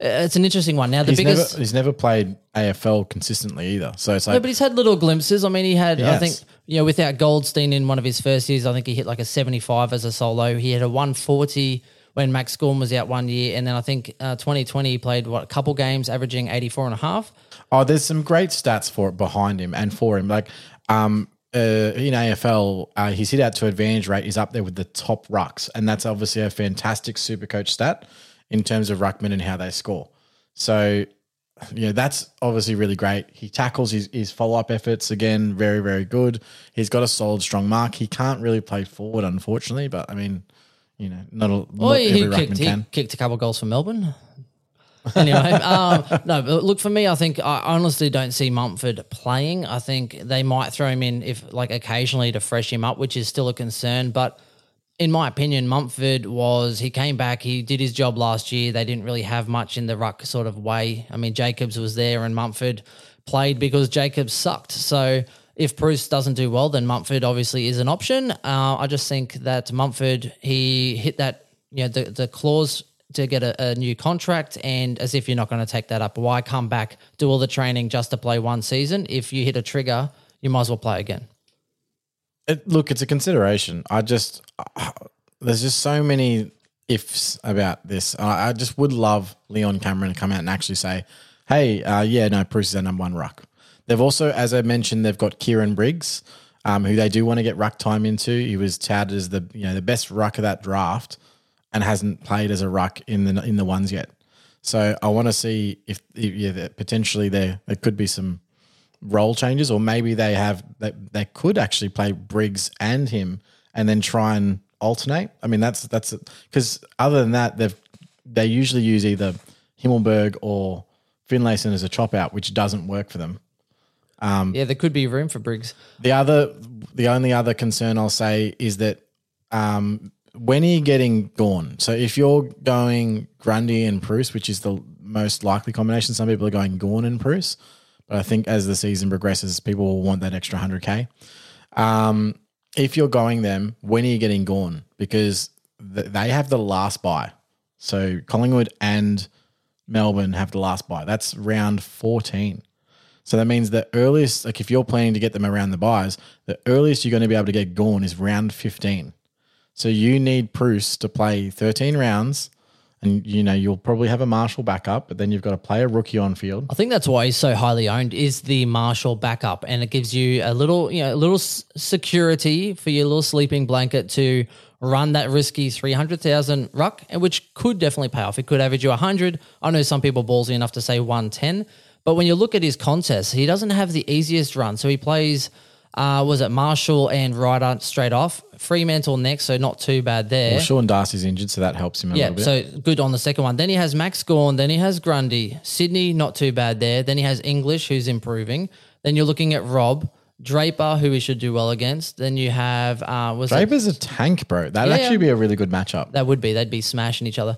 it's an interesting one. Now, he's never played AFL consistently either. So it's but he's had little glimpses. I mean, he had, I think, without Goldstein in one of his first years, I think he hit like a 75 as a solo. He had a 140 when Max Gawn was out 1 year. And then I think 2020 he played, a couple games averaging 84 and a half. Oh, there's some great stats for it behind him and for him. In AFL, his hit out to advantage rate is up there with the top rucks, and that's obviously a fantastic super coach stat in terms of ruckmen and how they score. So, that's obviously really great. He tackles his follow-up efforts, again, very, very good. He's got a solid, strong mark. He can't really play forward, unfortunately, but, I mean, not every ruckman can. He kicked a couple of goals for Melbourne. Anyway, but look, for me, I think I honestly don't see Mumford playing. I think they might throw him in if occasionally to fresh him up, which is still a concern. But in my opinion, Mumford he came back, he did his job last year. They didn't really have much in the ruck sort of way. I mean, Jacobs was there and Mumford played because Jacobs sucked. So if Preuss doesn't do well, then Mumford obviously is an option. I just think that Mumford, he hit that, the clause to get a new contract, and as if you're not going to take that up. Why come back, do all the training just to play one season? If you hit a trigger, you might as well play again. It's a consideration. There's just so many ifs about this. I just would love Leon Cameron to come out and actually say, hey, Preuss is our number one ruck. They've also, as I mentioned, they've got Kieran Briggs, who they do want to get ruck time into. He was touted as the best ruck of that draft, and hasn't played as a ruck in the ones yet. So I want to see if potentially there could be some role changes, or maybe they could actually play Briggs and him and then try and alternate. I mean, that's because other than that, they usually use either Himmelberg or Finlayson as a chop out, which doesn't work for them. There could be room for Briggs. The only other concern I'll say is that when are you getting Gawn? So if you're going Grundy and Preuss, which is the most likely combination, some people are going Gawn and Preuss, but I think as the season progresses, people will want that extra 100K. If you're going them, when are you getting Gawn? Because they have the last bye. So Collingwood and Melbourne have the last bye. That's round 14. So that means the earliest, if you're planning to get them around the byes, the earliest you're going to be able to get Gawn is round 15. So you need Preuss to play 13 rounds And, you know, you'll probably have a Marshall backup, but then you've got to play a rookie on field. I think that's why he's so highly owned, is the Marshall backup. And it gives you a little, you know, a little security for your little sleeping blanket to run that risky 300,000 ruck, which could definitely pay off. It could average you 100. I know some people ballsy enough to say 110. But when you look at his contests, he doesn't have the easiest run. So he plays, was it Marshall and Ryder straight off? Fremantle next, so not too bad there. Well, Sean Darcy's injured, so that helps him a little bit. Yeah, so good on the second one. Then he has Max Gawn. Then he has Grundy. Sydney, not too bad there. Then he has English, who's improving. Then you're looking at Rob. Draper, who we should do well against. Then you have Draper's a tank, bro. That'd actually be a really good matchup. That would be. They'd be smashing each other.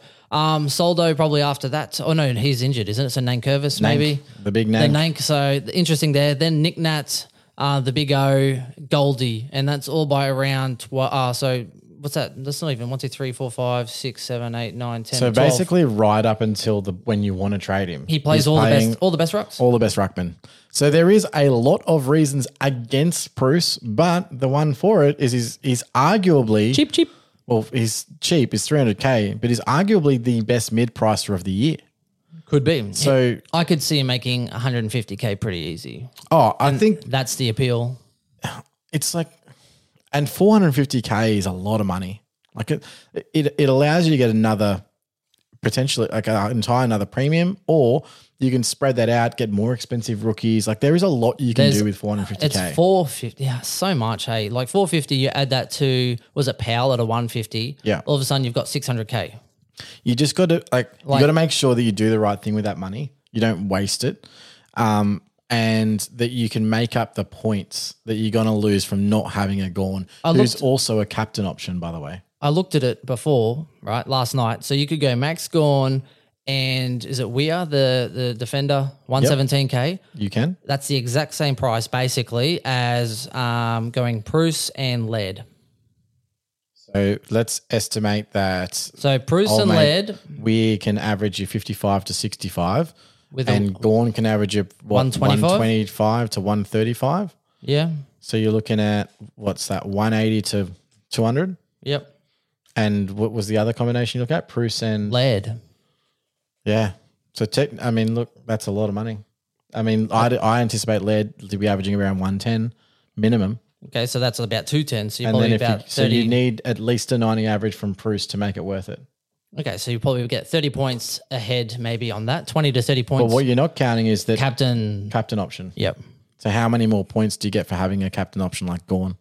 Soldo probably after that. Oh, no, he's injured, isn't it? So Nankervis maybe. The big Nank. The Nank, so interesting there. Then Nick Nat, the big O, Goldie, and that's all by around so what's that? That's not even 1, 2, 3, 4, 5, 6, 7, 8, 9, 10, so 12. So basically right up until when you want to trade him. He plays all the best rucks. All the best ruckmen. So there is a lot of reasons against Preuss, but the one for it is he's arguably cheap. Well, he's cheap, he's 300K, but he's arguably the best mid-pricer of the year. Could be. So I could see him making 150K pretty easy. Oh, I think that's the appeal. It's like, and 450K is a lot of money. Like it allows you to get another potentially like an entire another premium, or you can spread that out, get more expensive rookies. Like there is a lot you can do with 450K. It's 450. Yeah, so much. Hey, like 450. You add that to Powell at a 150. Yeah. All of a sudden you've got 600K. You just got to you got to make sure that you do the right thing with that money. You don't waste it. And that you can make up the points that you're going to lose from not having a Gawn, who's also a captain option, by the way. I looked at it before, right, last night. So you could go Max Gawn and is it Weir, the defender, 117K? Yep, you can. That's the exact same price basically as going Preuss and Laird. So let's estimate that. So Preuss and Laird. Weir can average you 55 to 65. And Gawn can average 125 to 135. Yeah. So you're looking at, what's that, 180 to 200? Yep. And what was the other combination you look at? Preuss and Laird. Yeah. So, look, that's a lot of money. I mean, I anticipate Laird to be averaging around 110 minimum. Okay, so that's about 210. So you're probably about 30. So you need at least a 90 average from Preuss to make it worth it. Okay, so you probably would get 30 points ahead maybe on that, 20 to 30 points. But what you're not counting is that captain option. Yep. So how many more points do you get for having a captain option like Gawn?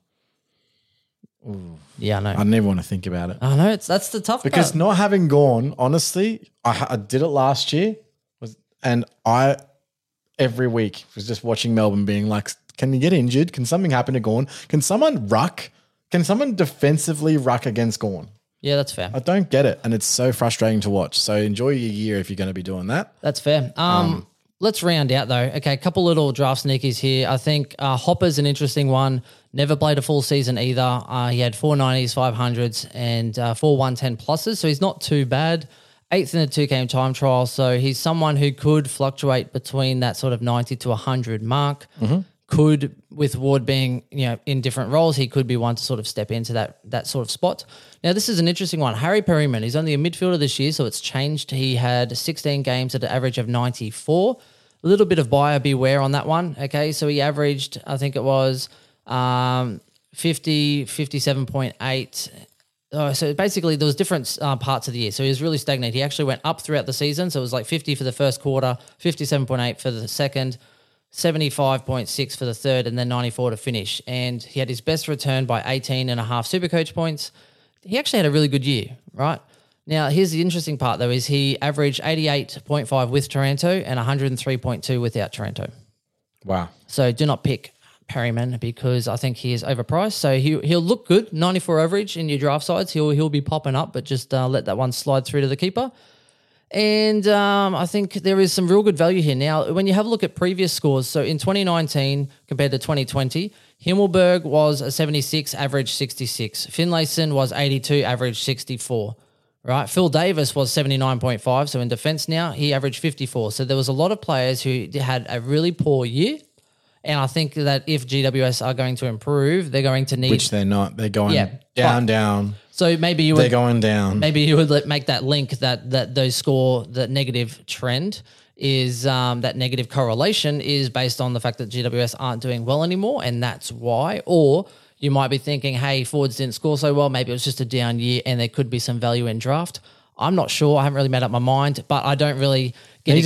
Ooh. Yeah, I know. I never want to think about it. I know, that's the tough part. Because not having Gawn, honestly, I did it last year every week was just watching Melbourne being like, can you get injured? Can something happen to Gawn? Can someone ruck? Can someone defensively ruck against Gawn? Yeah, that's fair. I don't get it, and it's so frustrating to watch. So enjoy your year if you're going to be doing that. That's fair. Let's round out, though. Okay, a couple little draft sneakies here. I think Hopper's an interesting one. Never played a full season either. He had 490s, 500s, and 4 110-pluses, so he's not too bad. 8th in the 2-game time trial, so he's someone who could fluctuate between that sort of 90 to 100 mark. Mm-hmm. Could, with Ward being, in different roles, he could be one to sort of step into that sort of spot. Now, this is an interesting one. Harry Perryman, he's only a midfielder this year, so it's changed. He had 16 games at an average of 94. A little bit of buyer beware on that one, okay? So he averaged, I think it was 50, 57.8. Oh, so basically there was different parts of the year. So he was really stagnant. He actually went up throughout the season, so it was like 50 for the first quarter, 57.8 for the second, 75.6 for the third, and then 94 to finish. And he had his best return by 18.5 Supercoach points. He actually had a really good year, right? Now, here's the interesting part, though, is he averaged 88.5 with Taranto and 103.2 without Taranto. Wow. So do not pick Perryman because I think he is overpriced. So he'll look good, 94 average in your draft sides. He'll be popping up, but just let that one slide through to the keeper. And I think there is some real good value here. Now, when you have a look at previous scores, so in 2019 compared to 2020, Himmelberg was a 76, average 66. Finlayson was 82, average 64, right? Phil Davis was 79.5, so in defence now, he averaged 54. So there was a lot of players who had a really poor year And I think that if GWS are going to improve, they're going to need – which they're not. They're going down. So maybe you would – they're going down. Maybe you would make that link that those score, that negative trend is that negative correlation is based on the fact that GWS aren't doing well anymore, and that's why. Or you might be thinking, hey, forwards didn't score so well. Maybe it was just a down year and there could be some value in draft. I'm not sure. I haven't really made up my mind, but I don't really get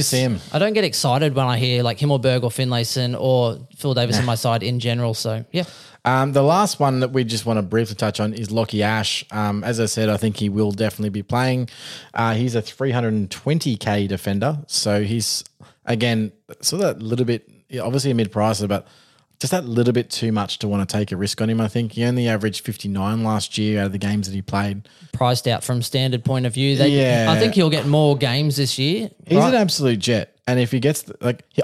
I don't get excited when I hear like Himmelberg or Finlayson or Phil Davis on my side in general. So yeah. The last one that we just want to briefly touch on is Lachie Ash. As I said, I think he will definitely be playing. He's a 320k defender, so he's again sort of that little bit obviously a mid pricer, but just that little bit too much to want to take a risk on him, I think. He only averaged 59 last year out of the games that he played. Priced out from standard point of view. I think he'll get more games this year. He's an absolute jet. And if he gets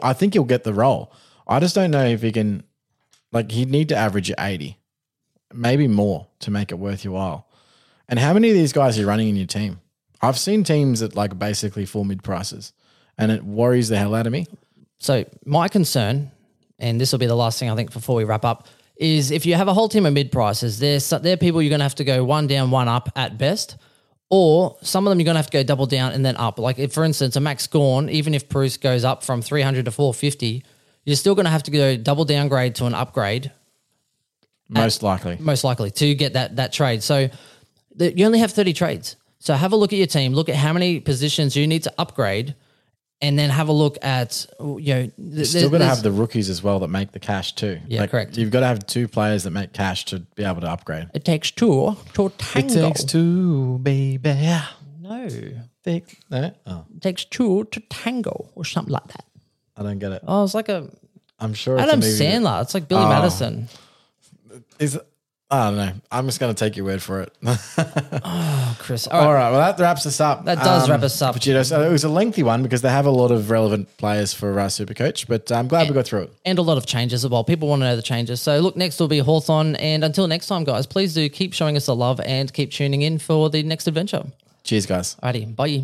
I think he'll get the role. I just don't know if he can – he'd need to average 80, maybe more, to make it worth your while. And how many of these guys are you running in your team? I've seen teams that basically full mid-prices, and it worries the hell out of me. So my concern – and this will be the last thing I think before we wrap up, is if you have a whole team of mid-prices, they're people you're going to have to go one down, one up at best, or some of them you're going to have to go double down and then up. Like, if, for instance, a Max Gawn, even if Preuss goes up from 300 to 450, you're still going to have to go double downgrade to an upgrade. Most likely to get that trade. So you only have 30 trades. So have a look at your team, look at how many positions you need to upgrade, and then have a look at, You're still going to have the rookies as well that make the cash too. Yeah, correct. You've got to have two players that make cash to be able to upgrade. It takes two to tango. It takes two, baby. No. It takes two to tango or something like that. I don't get it. Oh, it's like a... I'm sure Adam it's a movie. Sandler. It's like Billy Madison. I don't know. I'm just going to take your word for it. Chris. All right. Well, that wraps us up. That does wrap us up. But, it was a lengthy one because they have a lot of relevant players for Supercoach, but I'm glad we got through it. And a lot of changes as well. People want to know the changes. So, look, next will be Hawthorn. And until next time, guys, please do keep showing us the love and keep tuning in for the next adventure. Cheers, guys. Alrighty. Bye.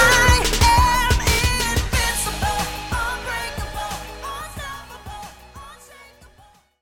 Bye.